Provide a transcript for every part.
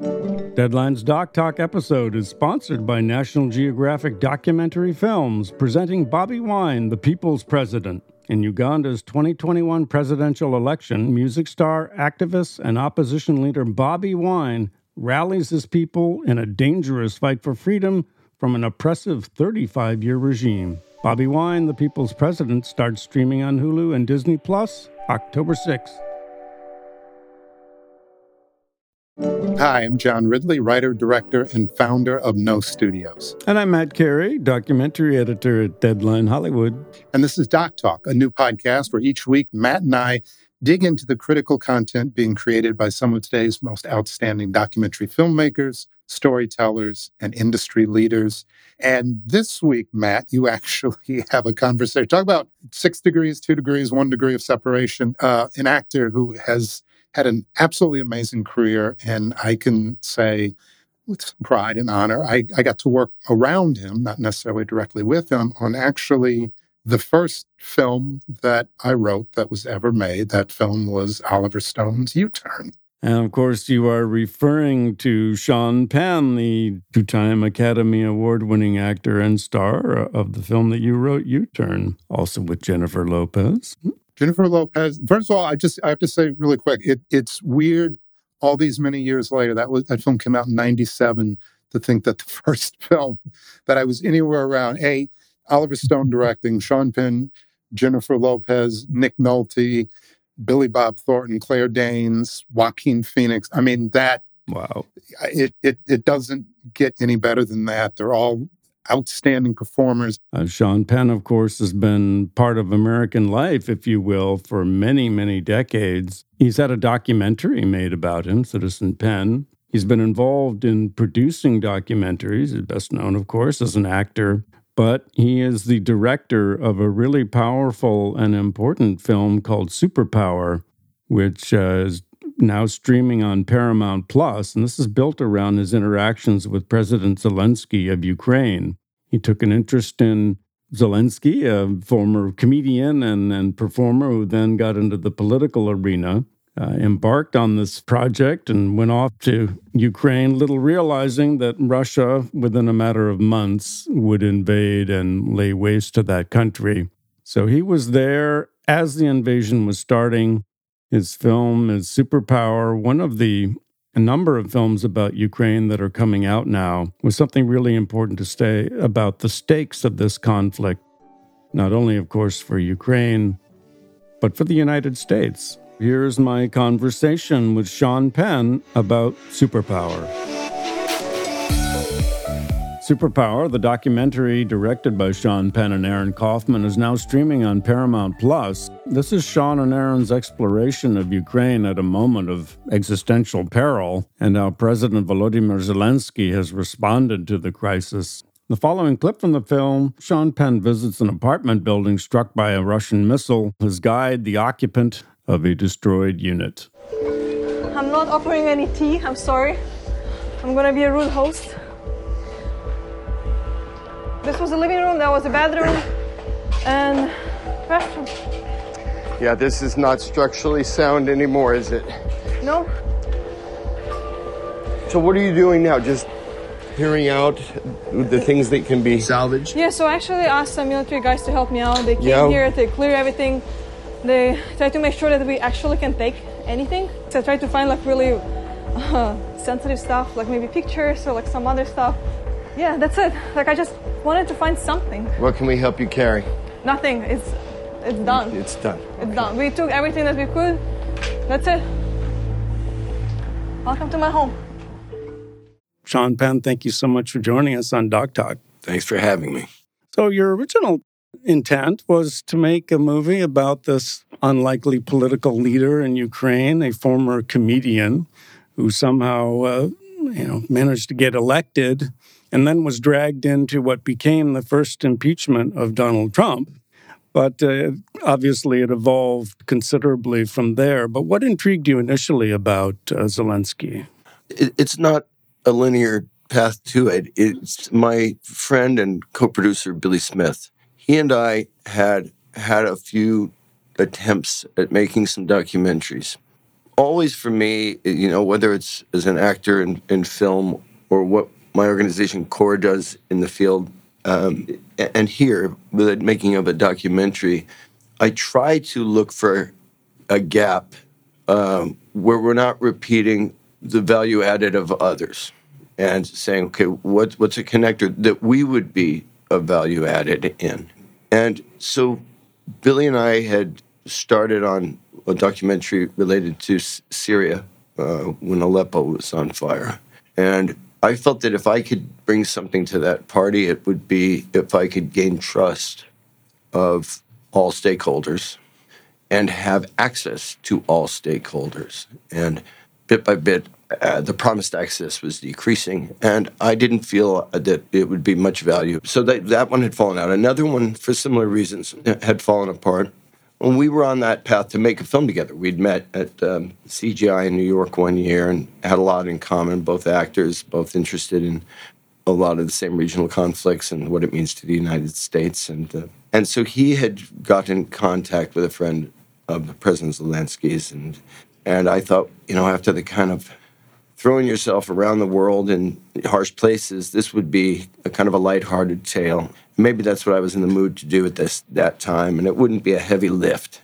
Deadline's Doc Talk episode is sponsored by National Geographic Documentary Films, presenting Bobby Wine, the People's President. In Uganda's 2021 presidential election, music star, activist, and opposition leader Bobby Wine rallies his people in a dangerous fight for freedom from an oppressive 35-year regime. Bobby Wine, the People's President, starts streaming on Hulu and Disney Plus October 6th. Hi, I'm John Ridley, writer, director, and founder of No Studios. And I'm Matt Carey, documentary editor at Deadline Hollywood. And this is Doc Talk, a new podcast where each week Matt and I dig into the critical content being created by some of today's most outstanding documentary filmmakers, storytellers, and industry leaders. And this week, Matt, you actually have a conversation. Talk about 6 degrees, 2 degrees, 1 degree of separation. An actor who has had an absolutely amazing career, and I can say with some pride and honor, I got to work around him, not necessarily directly with him, on actually the first film that I wrote that was ever made. That film was Oliver Stone's U-Turn. And of course, you are referring to Sean Penn, the two-time Academy Award-winning actor and star of the film that you wrote, U-Turn, also with Jennifer Lopez. Jennifer Lopez, first of all, I have to say really quick, it's weird all these many years later, that film came out in 1997, to think that the first film that I was anywhere around, Oliver Stone directing, Sean Penn, Jennifer Lopez, Nick Nolte, Billy Bob Thornton, Claire Danes, Joaquin Phoenix. I mean, that, wow, it doesn't get any better than that. They're all outstanding performers. Sean Penn, of course, has been part of American life, if you will, for many, many decades. He's had a documentary made about him, Citizen Penn. He's been involved in producing documentaries. He's best known, of course, as an actor. But he is the director of a really powerful and important film called Superpower, which is now streaming on Paramount Plus, and this is built around his interactions with President Zelensky of Ukraine. He took an interest in Zelensky, a former comedian and performer who then got into the political arena, embarked on this project and went off to Ukraine, little realizing that Russia, within a matter of months, would invade and lay waste to that country. So he was there as the invasion was starting. His film is Superpower, one of a number of films about Ukraine that are coming out now, with something really important to say about the stakes of this conflict, not only, of course, for Ukraine, but for the United States. Here's my conversation with Sean Penn about Superpower. Superpower, the documentary directed by Sean Penn and Aaron Kaufman, is now streaming on Paramount Plus. This is Sean and Aaron's exploration of Ukraine at a moment of existential peril and how President Volodymyr Zelensky has responded to the crisis. The following clip from the film, Sean Penn visits an apartment building struck by a Russian missile, his guide, the occupant of a destroyed unit. I'm not offering any tea, I'm sorry. I'm gonna be a rude host. This was a living room, that was a bathroom, and restroom. Yeah, this is not structurally sound anymore, is it? No. So what are you doing now? Just hearing out the things that can be salvaged? Yeah, so I actually asked some military guys to help me out. They came here, they clear everything. They try to make sure that we actually can take anything. So I tried to find really sensitive stuff, maybe pictures or some other stuff. Yeah, that's it. I just wanted to find something. What can we help you carry? Nothing. It's done. It's done. It's done. We took everything that we could. That's it. Welcome to my home. Sean Penn, thank you so much for joining us on Doc Talk. Thanks for having me. So your original intent was to make a movie about this unlikely political leader in Ukraine, a former comedian who somehow managed to get elected and then was dragged into what became the first impeachment of Donald Trump. But obviously it evolved considerably from there. But what intrigued you initially about Zelensky? It's not a linear path to it. It's my friend and co-producer, Billy Smith. He and I had a few attempts at making some documentaries. always for me, you know, whether it's as an actor in film or what my organization CORE does in the field, and here with the making of a documentary, I try to look for a gap where we're not repeating the value added of others and saying, okay, what's a connector that we would be of value added in? And so Billy and I had started on a documentary related to Syria when Aleppo was on fire. And I felt that if I could bring something to that party, it would be if I could gain trust of all stakeholders and have access to all stakeholders. And bit by bit, the promised access was decreasing, and I didn't feel that it would be much value. So that one had fallen out. Another one, for similar reasons, had fallen apart. When we were on that path to make a film together, we'd met at CGI in New York one year and had a lot in common, both actors, both interested in a lot of the same regional conflicts and what it means to the United States. And so he had got in contact with a friend of President Zelensky's, and I thought, you know, after the kind of throwing yourself around the world in harsh places, this would be a kind of a lighthearted tale. Maybe that's what I was in the mood to do at that time, and it wouldn't be a heavy lift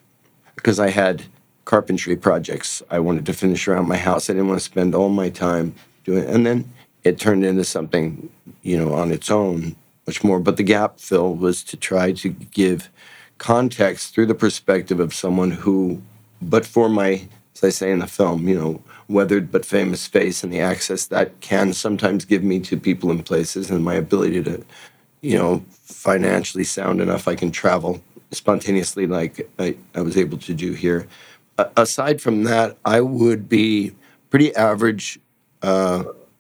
because I had carpentry projects I wanted to finish around my house. I didn't want to spend all my time doing it. And then it turned into something, you know, on its own, much more. But the gap fill was to try to give context through the perspective of someone who, but for my, as I say in the film, you know, weathered but famous face and the access that can sometimes give me to people and places and my ability to, you know, financially sound enough I can travel spontaneously like I was able to do here. Aside from that, I would be pretty average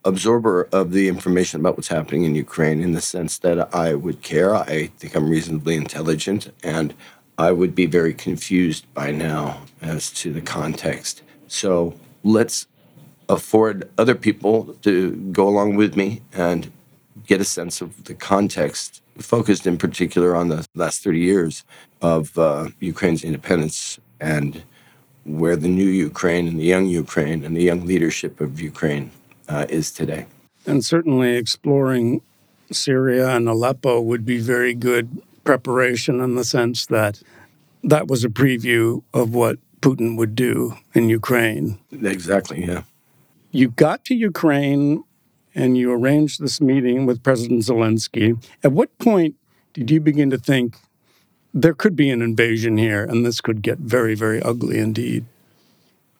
absorber of the information about what's happening in Ukraine in the sense that I would care. I think I'm reasonably intelligent, and I would be very confused by now as to the context. So let's afford other people to go along with me and get a sense of the context, focused in particular on the last 30 years of Ukraine's independence and where the new Ukraine and the young leadership of Ukraine is today. And certainly exploring Syria and Aleppo would be very good preparation in the sense that was a preview of what Putin would do in Ukraine. Exactly, yeah. You got to Ukraine and you arranged this meeting with President Zelensky. At what point did you begin to think there could be an invasion here and this could get very, very ugly indeed?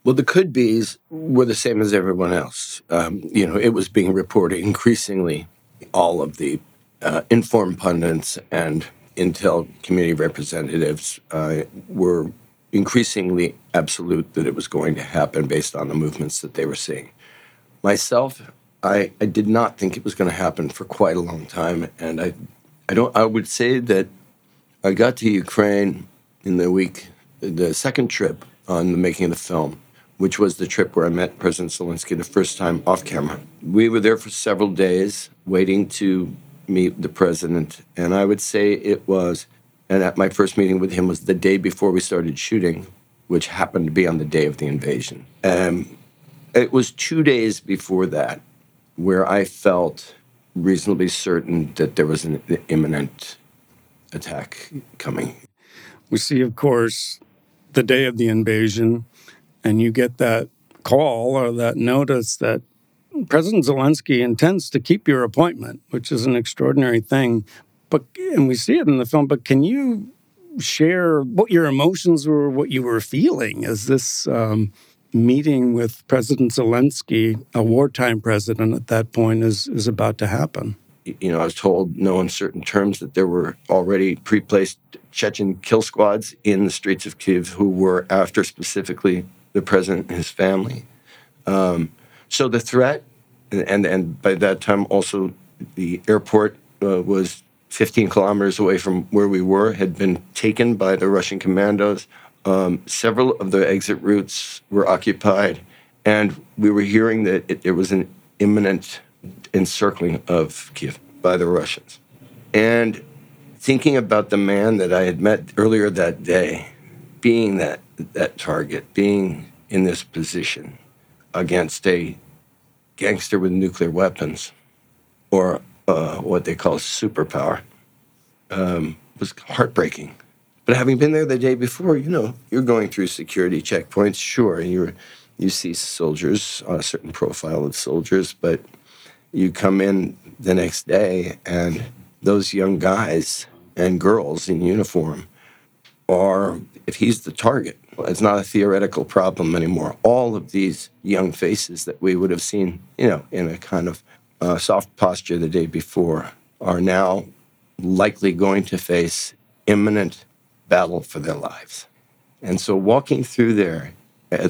Well, the could-be's were the same as everyone else. You know, it was being reported increasingly, all of the informed pundits and intel community representatives were increasingly absolute that it was going to happen based on the movements that they were seeing. Myself, I did not think it was going to happen for quite a long time, and I would say that I got to Ukraine in the second trip on the making of the film, which was the trip where I met President Zelensky the first time off camera. We were there for several days waiting to meet the president, and I would say it was. And at my first meeting with him was the day before we started shooting, which happened to be on the day of the invasion. It was 2 days before that where I felt reasonably certain that there was an imminent attack coming. We see, of course, the day of the invasion, and you get that call or that notice that President Zelensky intends to keep your appointment, which is an extraordinary thing. But, and we see it in the film, but can you share what your emotions were, what you were feeling as this meeting with President Zelensky, a wartime president at that point, is about to happen? You know, I was told, no uncertain terms, that there were already pre-placed Chechen kill squads in the streets of Kyiv who were after specifically the president and his family. So the threat, and by that time also the airport was 15 kilometers away from where we were, had been taken by the Russian commandos. Several of the exit routes were occupied, and we were hearing that there was an imminent encircling of Kyiv by the Russians. And thinking about the man that I had met earlier that day, being that target, being in this position against a gangster with nuclear weapons, or what they call superpower, was heartbreaking. But having been there the day before, you know, you're going through security checkpoints, sure, and you see soldiers, a certain profile of soldiers, but you come in the next day and those young guys and girls in uniform are, if he's the target, it's not a theoretical problem anymore. All of these young faces that we would have seen, you know, in a kind of soft posture the day before are now likely going to face imminent battle for their lives. And so walking through there,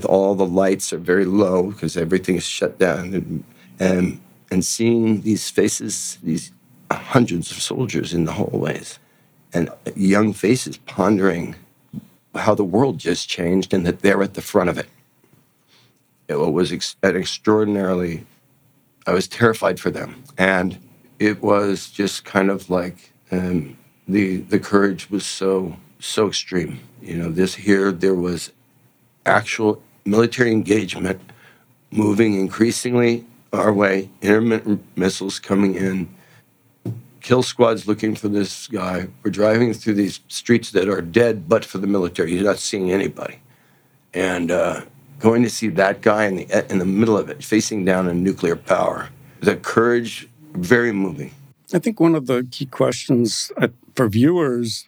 all the lights are very low because everything is shut down, and seeing these faces, these hundreds of soldiers in the hallways, and young faces pondering how the world just changed and that they're at the front of it. It was an extraordinarily, I was terrified for them. And it was just kind of like, the courage was so extreme. You know, there was actual military engagement moving increasingly our way, intermittent missiles coming in, kill squads looking for this guy. We're driving through these streets that are dead, but for the military, you're not seeing anybody. And going to see that guy in the middle of it, facing down a nuclear power, the courage, very moving. I think one of the key questions for viewers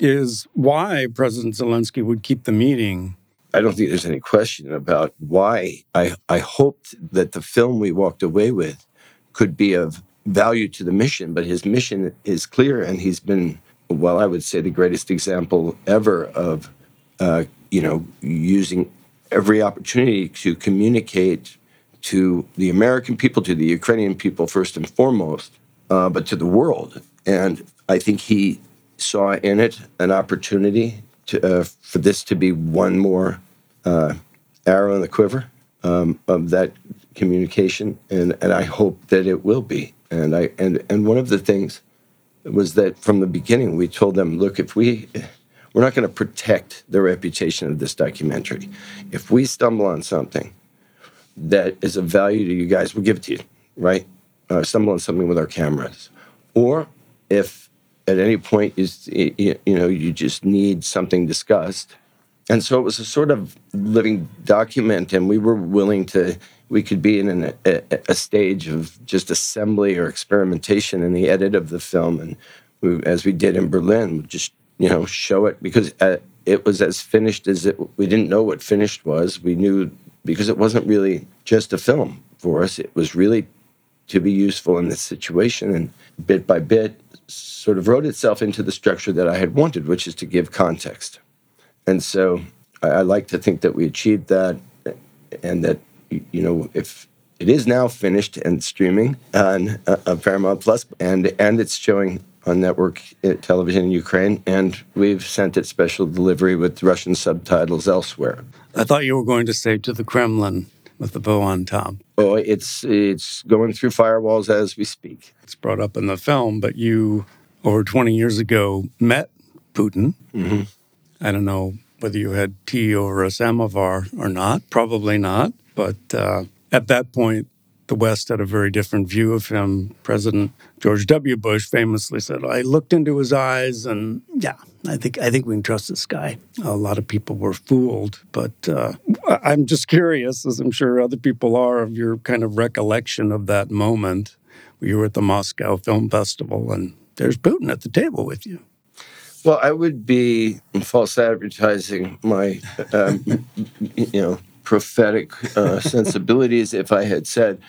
is why President Zelensky would keep the meeting. I don't think there's any question about why. I hoped that the film we walked away with could be of value to the mission, but his mission is clear, and he's been, well, I would say the greatest example ever of, using every opportunity to communicate to the American people, to the Ukrainian people first and foremost, but to the world. And I think he saw in it an opportunity for this to be one more arrow in the quiver of that communication, and I hope that it will be. And one of the things was that from the beginning we told them, look, if we're not going to protect the reputation of this documentary. If we stumble on something that is of value to you guys, we'll give it to you, right? Stumble on something with our cameras, or if at any point you just need something discussed. And so it was a sort of living document, and we were willing to. We could be in a stage of just assembly or experimentation in the edit of the film, and as we did in Berlin, we'd just show it because it was as finished as it. We didn't know what finished was. We knew because it wasn't really just a film for us. It was really to be useful in this situation, and bit by bit, sort of wrote itself into the structure that I had wanted, which is to give context. And so I like to think that we achieved that, and that, if it is now finished and streaming on Paramount Plus, and it's showing on network television in Ukraine, and we've sent it special delivery with Russian subtitles elsewhere. I thought you were going to say to the Kremlin with the bow on top. Oh, it's going through firewalls as we speak. It's brought up in the film, but you, over 20 years ago, met Putin. Mm-hmm. I don't know whether you had tea over a samovar or not. Probably not. But at that point, the West had a very different view of him. President George W. Bush famously said, I looked into his eyes and, yeah, I think we can trust this guy. A lot of people were fooled. But I'm just curious, as I'm sure other people are, of your kind of recollection of that moment. You were at the Moscow Film Festival, and there's Putin at the table with you. Well, I would be false advertising my, prophetic sensibilities if I had said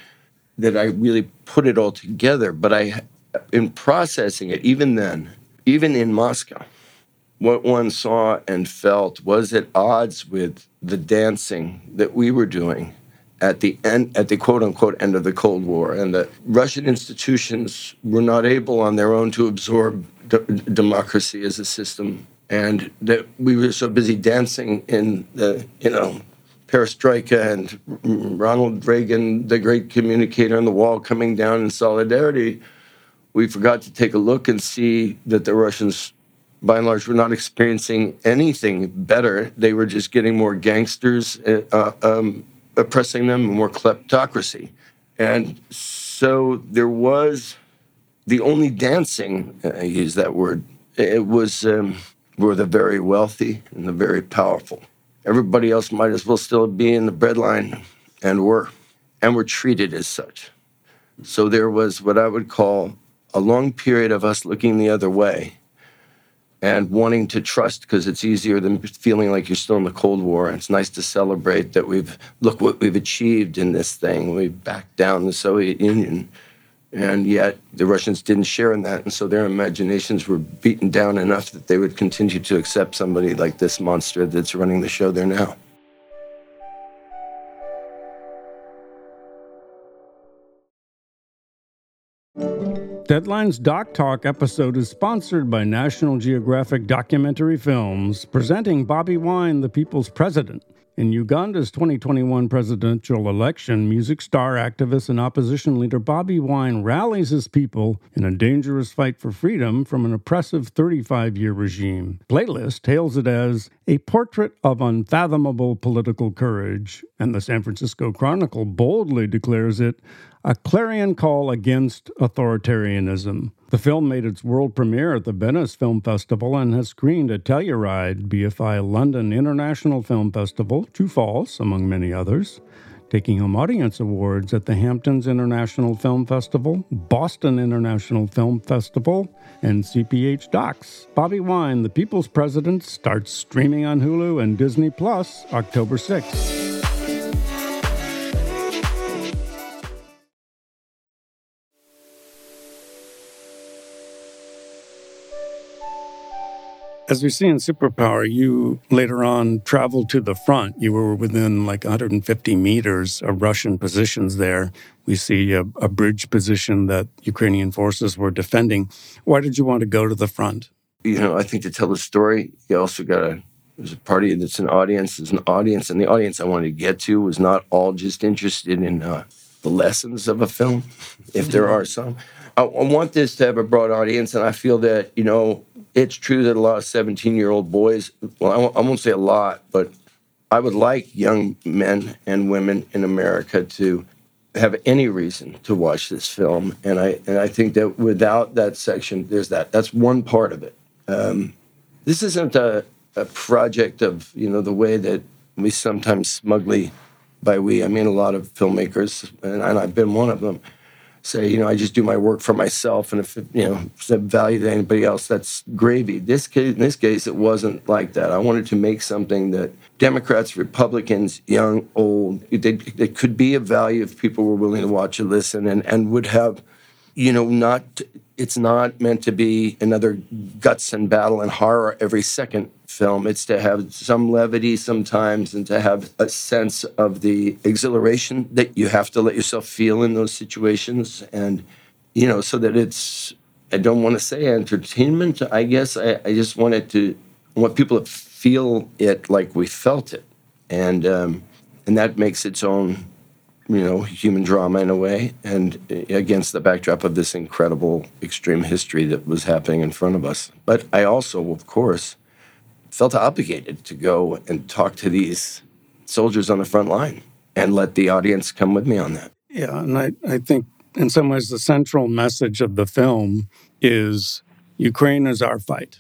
that I really put it all together. But in processing it, even then, even in Moscow, what one saw and felt was at odds with the dancing that we were doing at the end, at the quote-unquote end of the Cold War, and the Russian institutions were not able on their own to absorb democracy as a system, and that we were so busy dancing in the, perestroika and Ronald Reagan, the great communicator on the wall, coming down in solidarity, we forgot to take a look and see that the Russians by and large, were not experiencing anything better. They were just getting more gangsters oppressing them, more kleptocracy. And so there was the only dancing, I use that word, it was were the very wealthy and the very powerful. Everybody else might as well still be in the breadline, and were treated as such. So there was what I would call a long period of us looking the other way and wanting to trust, because it's easier than feeling like you're still in the Cold War. And it's nice to celebrate that look what we've achieved in this thing. We've backed down the Soviet Union. And yet the Russians didn't share in that. And so their imaginations were beaten down enough that they would continue to accept somebody like this monster that's running the show there now. Deadline's Doc Talk episode is sponsored by National Geographic Documentary Films, presenting Bobby Wine, the People's President. In Uganda's 2021 presidential election, music star, activist, and opposition leader Bobby Wine rallies his people in a dangerous fight for freedom from an oppressive 35-year regime. Playlist hails it as a portrait of unfathomable political courage, and the San Francisco Chronicle boldly declares it a clarion call against authoritarianism. The film made its world premiere at the Venice Film Festival and has screened at Telluride, BFI London International Film Festival, Two Falls, among many others, taking home audience awards at the Hamptons International Film Festival, Boston International Film Festival, and CPH Docs. Bobby Wine, the People's President, starts streaming on Hulu and Disney Plus October 6th. As we see in Superpower, you later on traveled to the front. You were within like 150 meters of Russian positions there. We see a bridge position that Ukrainian forces were defending. Why did you want to go to the front? You know, I think to tell the story, you also got there's a party that's an audience. There's an audience, and the audience I wanted to get to was not all just interested in the lessons of a film, if there are some. I want this to have a broad audience, and I feel that, you know, it's true that a lot of 17-year-old boys, well, I won't say a lot, but I would like young men and women in America to have any reason to watch this film. And I think that without that section, there's that. That's one part of it. This isn't a project of, you know, the way that we sometimes smugly, by we, I mean a lot of filmmakers, and I've been one of them, say, you know, I just do my work for myself, and if it, you know, it's of value to anybody else, that's gravy. In this case, it wasn't like that. I wanted to make something that Democrats, Republicans, young, old, they could be of value if people were willing to watch and listen, and would have, you know, not. It's not meant to be another guts and battle and horror every second film. It's to have some levity sometimes and to have a sense of the exhilaration that you have to let yourself feel in those situations. And, you know, so that it's, I don't want to say entertainment, I guess. I just want it to, I want people to feel it like we felt it. And that makes its own, you know, human drama in a way, and against the backdrop of this incredible extreme history that was happening in front of us. But I also, of course, felt obligated to go and talk to these soldiers on the front line and let the audience come with me on that. Yeah, and I think in some ways the central message of the film is Ukraine is our fight.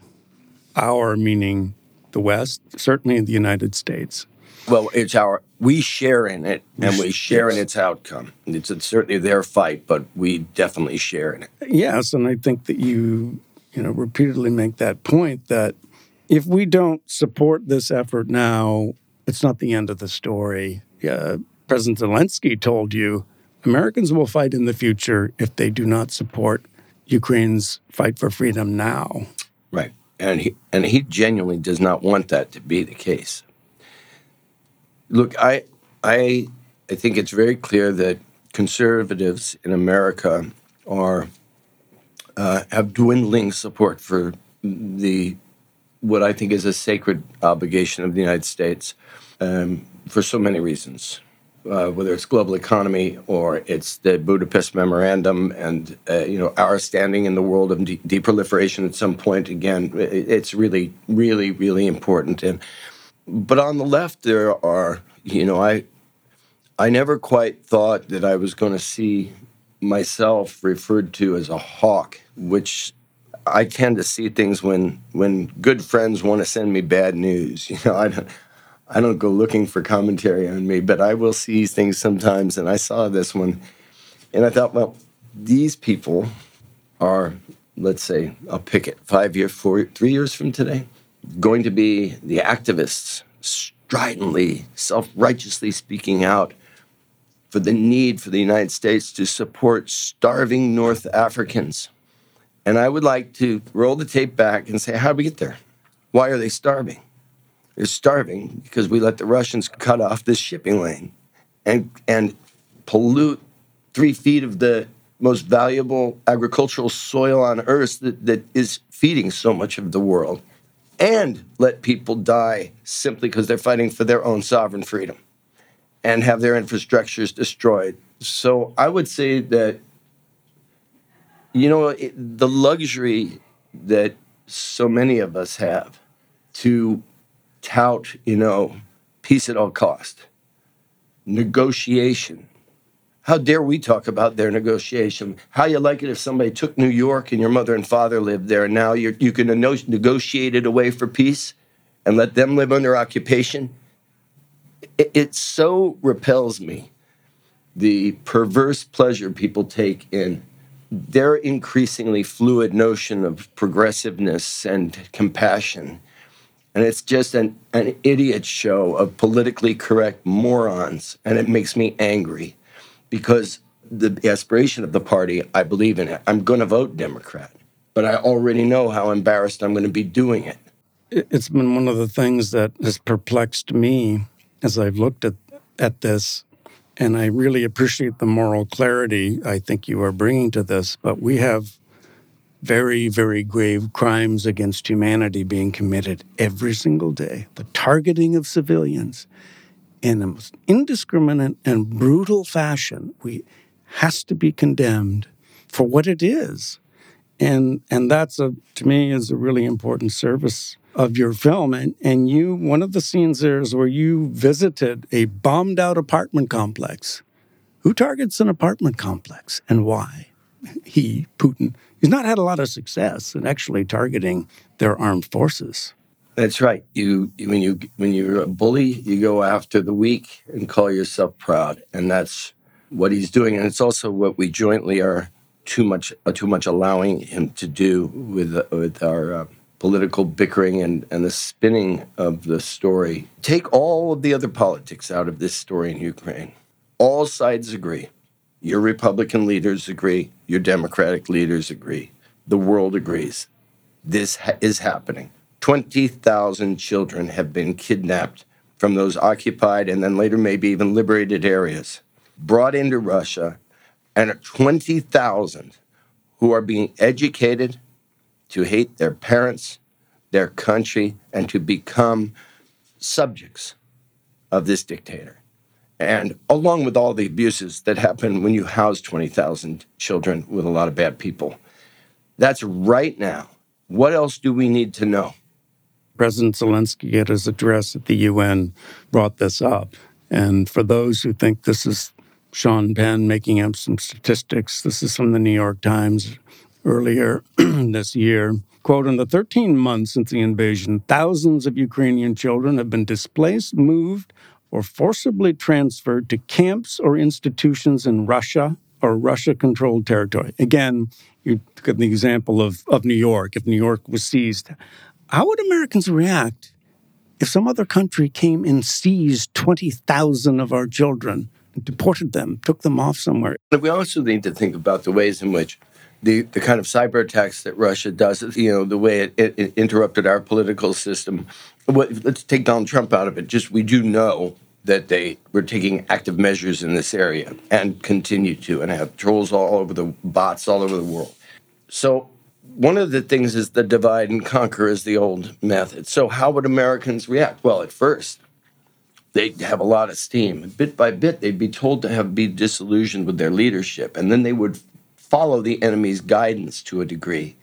Our meaning the West, certainly the United States. Well, it's we share in it, and we share in its outcome. It's certainly their fight, but we definitely share in it. Yes, and I think that you know, repeatedly make that point that if we don't support this effort now, it's not the end of the story. President Zelensky told you, Americans will fight in the future if they do not support Ukraine's fight for freedom now. Right, and he genuinely does not want that to be the case. Look, I think it's very clear that conservatives in America are have dwindling support for what I think is a sacred obligation of the United States for so many reasons. whether it's global economy or it's the Budapest Memorandum and, our standing in the world of deproliferation at some point, again, it's really, really, really important. But on the left, there are, I never quite thought that I was going to see myself referred to as a hawk, which I tend to see things when good friends want to send me bad news. I don't go looking for commentary on me, but I will see things sometimes. And I saw this one, and I thought, well, these people are, let's say, I'll pick it, 3 years from today, going to be the activists stridently, self-righteously speaking out for the need for the United States to support starving North Africans. And I would like to roll the tape back and say, how did we get there? Why are they starving? They're starving because we let the Russians cut off this shipping lane and pollute 3 feet of the most valuable agricultural soil on earth that is feeding so much of the world, and let people die simply because they're fighting for their own sovereign freedom and have their infrastructures destroyed. So I would say that, the luxury that so many of us have to tout, peace at all cost, negotiation. How dare we talk about their negotiation? How you like it if somebody took New York and your mother and father lived there, and now you can negotiate it away for peace and let them live under occupation? It so repels me, the perverse pleasure people take in their increasingly fluid notion of progressiveness and compassion. And it's just an idiot show of politically correct morons, and it makes me angry. Because the aspiration of the party, I believe in it. I'm going to vote Democrat, but I already know how embarrassed I'm going to be doing it. It's been one of the things that has perplexed me as I've looked at this, and I really appreciate the moral clarity I think you are bringing to this, but we have very, very grave crimes against humanity being committed every single day. The targeting of civilians in the most indiscriminate and brutal fashion, has to be condemned for what it is. And that's, to me, is a really important service of your film. And you, one of the scenes there is where you visited a bombed-out apartment complex. Who targets an apartment complex and why? He, Putin, he's not had a lot of success in actually targeting their armed forces. That's right. When you're a bully, you go after the weak and call yourself proud, and that's what he's doing. And it's also what we jointly are too much allowing him to do with our political bickering and the spinning of the story. Take all of the other politics out of this story in Ukraine. All sides agree. Your Republican leaders agree. Your Democratic leaders agree. The world agrees. This is happening. 20,000 children have been kidnapped from those occupied and then later maybe even liberated areas, brought into Russia, and 20,000 who are being educated to hate their parents, their country, and to become subjects of this dictator. And along with all the abuses that happen when you house 20,000 children with a lot of bad people. That's right now. What else do we need to know? President Zelensky, at his address at the UN, brought this up. And for those who think this is Sean Penn making up some statistics, this is from the New York Times earlier this year. Quote, in the 13 months since the invasion, thousands of Ukrainian children have been displaced, moved, or forcibly transferred to camps or institutions in Russia or Russia-controlled territory. Again, you took the example of New York. If New York was seized, how would Americans react if some other country came and seized 20,000 of our children, deported them, took them off somewhere? We also need to think about the ways in which the kind of cyber attacks that Russia does, the way it interrupted our political system. Let's take Donald Trump out of it. Just we do know that they were taking active measures in this area and continue to, and have trolls all over the bots all over the world. So one of the things is the divide and conquer is the old method. So how would Americans react? Well, at first, they'd have a lot of steam. And bit by bit, they'd be told to be disillusioned with their leadership, and then they would follow the enemy's guidance to a degree,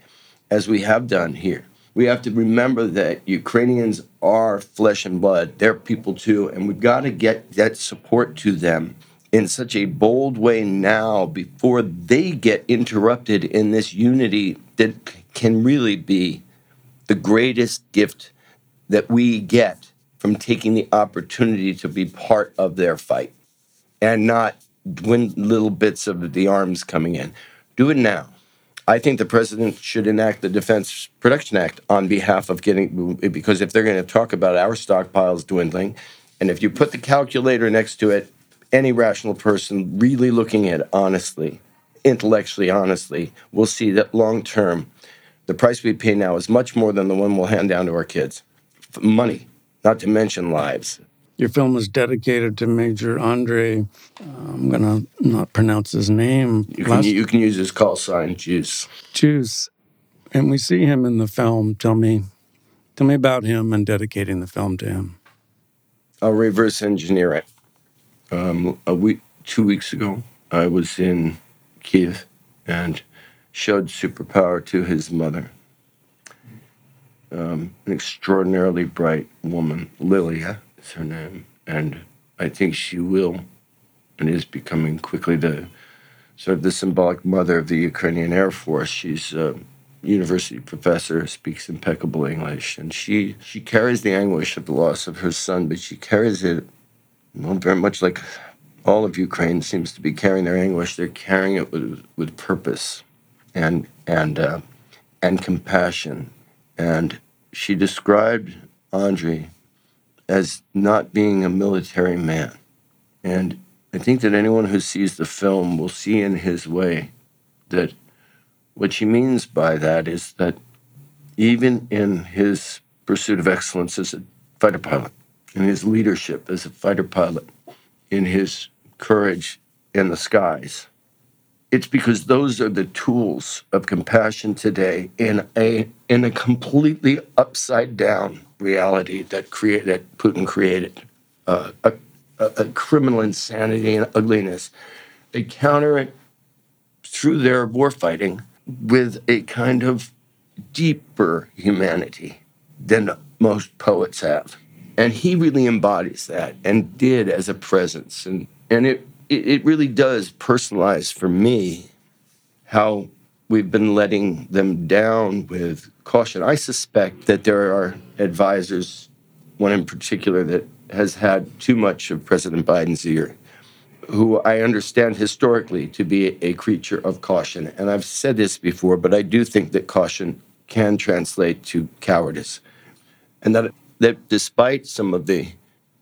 as we have done here. We have to remember that Ukrainians are flesh and blood. They're people too, and we've got to get that support to them in such a bold way now before they get interrupted in this unity that can really be the greatest gift that we get from taking the opportunity to be part of their fight and not when little bits of the arms coming in. Do it now. I think the president should enact the Defense Production Act on behalf of getting, because if they're going to talk about our stockpiles dwindling, and if you put the calculator next to it, any rational person really looking at it honestly, intellectually honestly, will see that long-term, the price we pay now is much more than the one we'll hand down to our kids. Money, not to mention lives. Your film was dedicated to Major Andrei, I'm going to not pronounce his name. You can use his call sign, Juice. Juice. And we see him in the film. Tell me about him and dedicating the film to him. I'll reverse engineer it. 2 weeks ago, I was in Kyiv and showed Superpower to his mother. An extraordinarily bright woman, Lilia is her name, and I think she will and is becoming quickly the sort of the symbolic mother of the Ukrainian Air Force. She's a university professor, speaks impeccable English, and she carries the anguish of the loss of her son, but she carries it very much like all of Ukraine seems to be carrying their anguish. They're carrying it with purpose and compassion. And she described Andrei as not being a military man. And I think that anyone who sees the film will see in his way that what she means by that is that even in his pursuit of excellence as a fighter pilot, in his leadership as a fighter pilot, in his courage in the skies. It's because those are the tools of compassion today in a completely upside-down reality that Putin created, a criminal insanity and ugliness. They counter it through their war fighting with a kind of deeper humanity than most poets have. And he really embodies that and did as a presence. And it really does personalize for me how we've been letting them down with caution. I suspect that there are advisors, one in particular that has had too much of President Biden's ear, who I understand historically to be a creature of caution. And I've said this before, but I do think that caution can translate to cowardice. And that despite some of the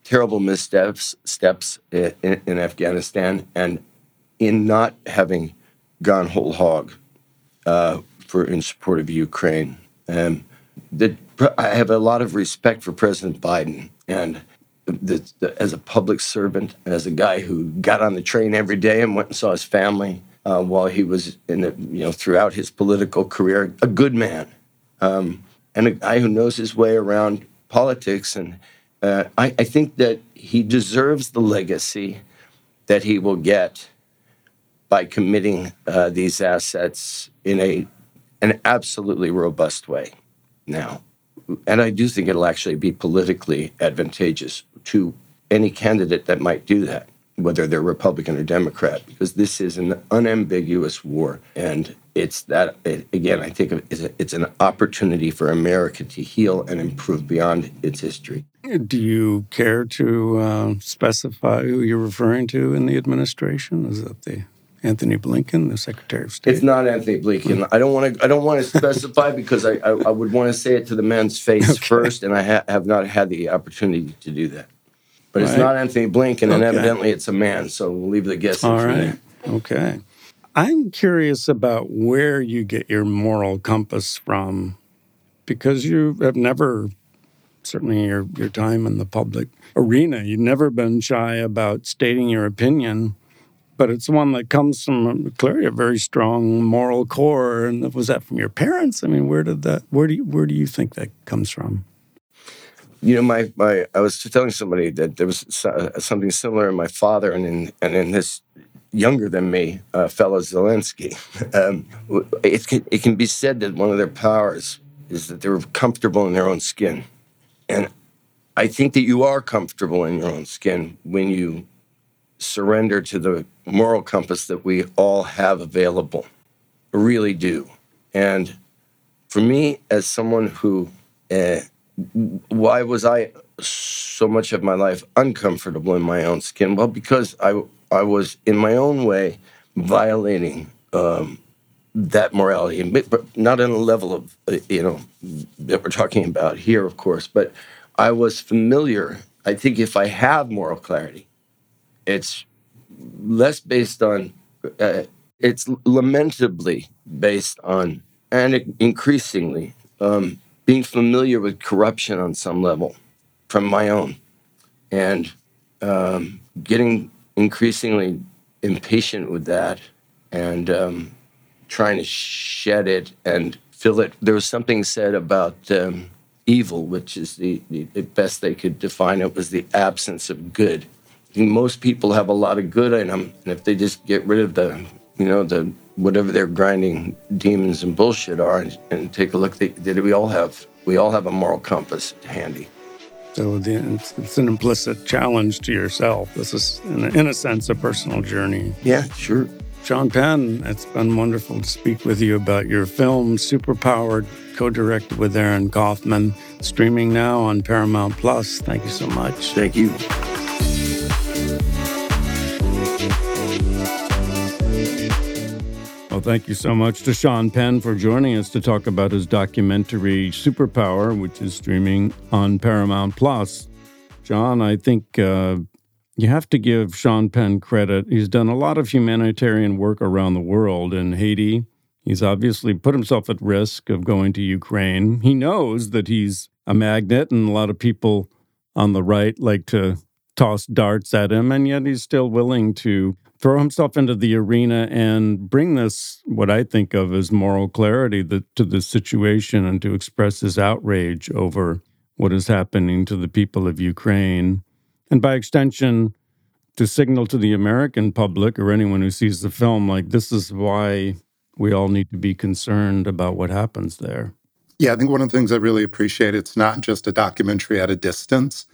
terrible missteps in Afghanistan and in not having gone whole hog in support of Ukraine, I have a lot of respect for President Biden and as a public servant, as a guy who got on the train every day and went and saw his family while he was throughout his political career, a good man and a guy who knows his way around politics. And I think that he deserves the legacy that he will get by committing these assets in an absolutely robust way now. And I do think it'll actually be politically advantageous to any candidate that might do that, whether they're Republican or Democrat, because this is an unambiguous war. And I think it's an opportunity for America to heal and improve beyond its history. Do you care to specify who you're referring to in the administration? Is that the Anthony Blinken, the Secretary of State? It's not Anthony Blinken. I don't want to specify because I would want to say it to the man's face first, and I have not had the opportunity to do that. But it's not Anthony Blinken, and evidently it's a man, so we'll leave the guessing for there. Okay. I'm curious about where you get your moral compass from, because you have never, certainly your time in the public arena, you've never been shy about stating your opinion, but it's one that comes from clearly a very strong moral core. And was that from your parents? I mean, where do you think that comes from? You know, I was telling somebody that there was something similar in my father and in this younger than me fellow Zelensky. It can be said that one of their powers is that they're comfortable in their own skin, and I think that you are comfortable in your own skin when you surrender to the moral compass that we all have available. I really do. And for me, as someone who why was I so much of my life uncomfortable in my own skin? Well, because I was, in my own way, violating that morality, but not on a level of, that we're talking about here, of course, but I was familiar. I think if I have moral clarity, it's less based on, it's lamentably based on, and increasingly, being familiar with corruption on some level from my own, and getting increasingly impatient with that and trying to shed it and fill it. There was something said about evil, which is the best they could define it, was the absence of good. I think most people have a lot of good in them, and if they just get rid of the whatever their grinding demons and bullshit are, and take a look that we all have a moral compass handy. So it's an implicit challenge to yourself. This is, in a sense, a personal journey. Yeah, sure. Sean Penn, it's been wonderful to speak with you about your film, Superpower, co-directed with Aaron Kaufman, streaming now on Paramount Plus. Thank you so much. Thank you. Thank you so much to Sean Penn for joining us to talk about his documentary Superpower, which is streaming on Paramount Plus. John, I think you have to give Sean Penn credit. He's done a lot of humanitarian work around the world. In Haiti, he's obviously put himself at risk of going to Ukraine. He knows that he's a magnet, and a lot of people on the right like to toss darts at him, and yet he's still willing to throw himself into the arena and bring this, what I think of as moral clarity, to the situation, and to express his outrage over what is happening to the people of Ukraine. And by extension, to signal to the American public or anyone who sees the film, like, this is why we all need to be concerned about what happens there. Yeah, I think one of the things I really appreciate, it's not just a documentary at a distance.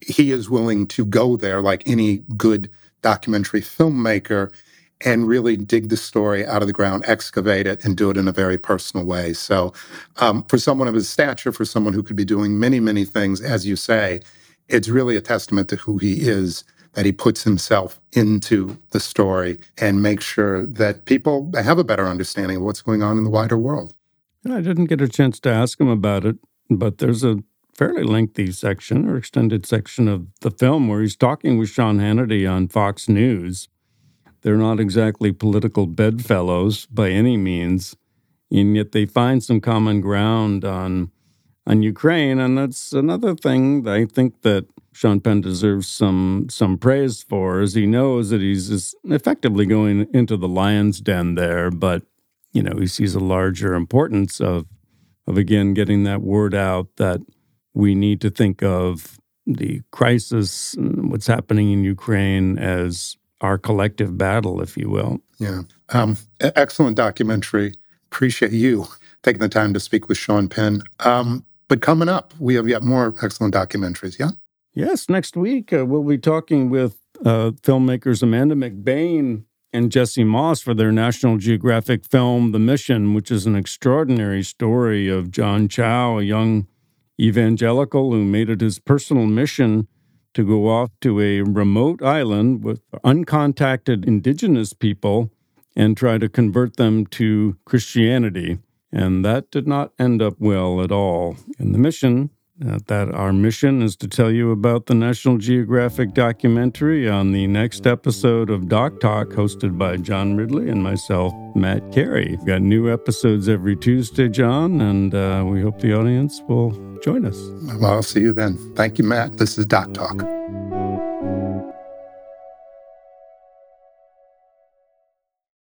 He is willing to go there like any good documentary filmmaker and really dig the story out of the ground, excavate it, and do it in a very personal way. So for someone of his stature, for someone who could be doing many, many things, as you say, it's really a testament to who he is that he puts himself into the story and makes sure that people have a better understanding of what's going on in the wider world. I didn't get a chance to ask him about it, but there's a fairly lengthy section or extended section of the film where he's talking with Sean Hannity on Fox News. They're not exactly political bedfellows by any means, and yet they find some common ground on Ukraine. And that's another thing that I think that Sean Penn deserves some praise for, is he knows that he's effectively going into the lion's den there, but, he sees a larger importance of again, getting that word out that we need to think of the crisis and what's happening in Ukraine as our collective battle, if you will. Yeah. Excellent documentary. Appreciate you taking the time to speak with Sean Penn. But coming up, we have yet more excellent documentaries, yeah? Yes, next week we'll be talking with filmmakers Amanda McBain and Jesse Moss for their National Geographic film, The Mission, which is an extraordinary story of John Chow, a young evangelical who made it his personal mission to go off to a remote island with uncontacted indigenous people and try to convert them to Christianity. And that did not end up well at all. And the mission, our mission is to tell you about the National Geographic documentary on the next episode of Doc Talk, hosted by John Ridley and myself, Matt Carey. We've got new episodes every Tuesday, John, and we hope the audience will join us. Well, I'll see you then. Thank you, Matt. This is Doc Talk.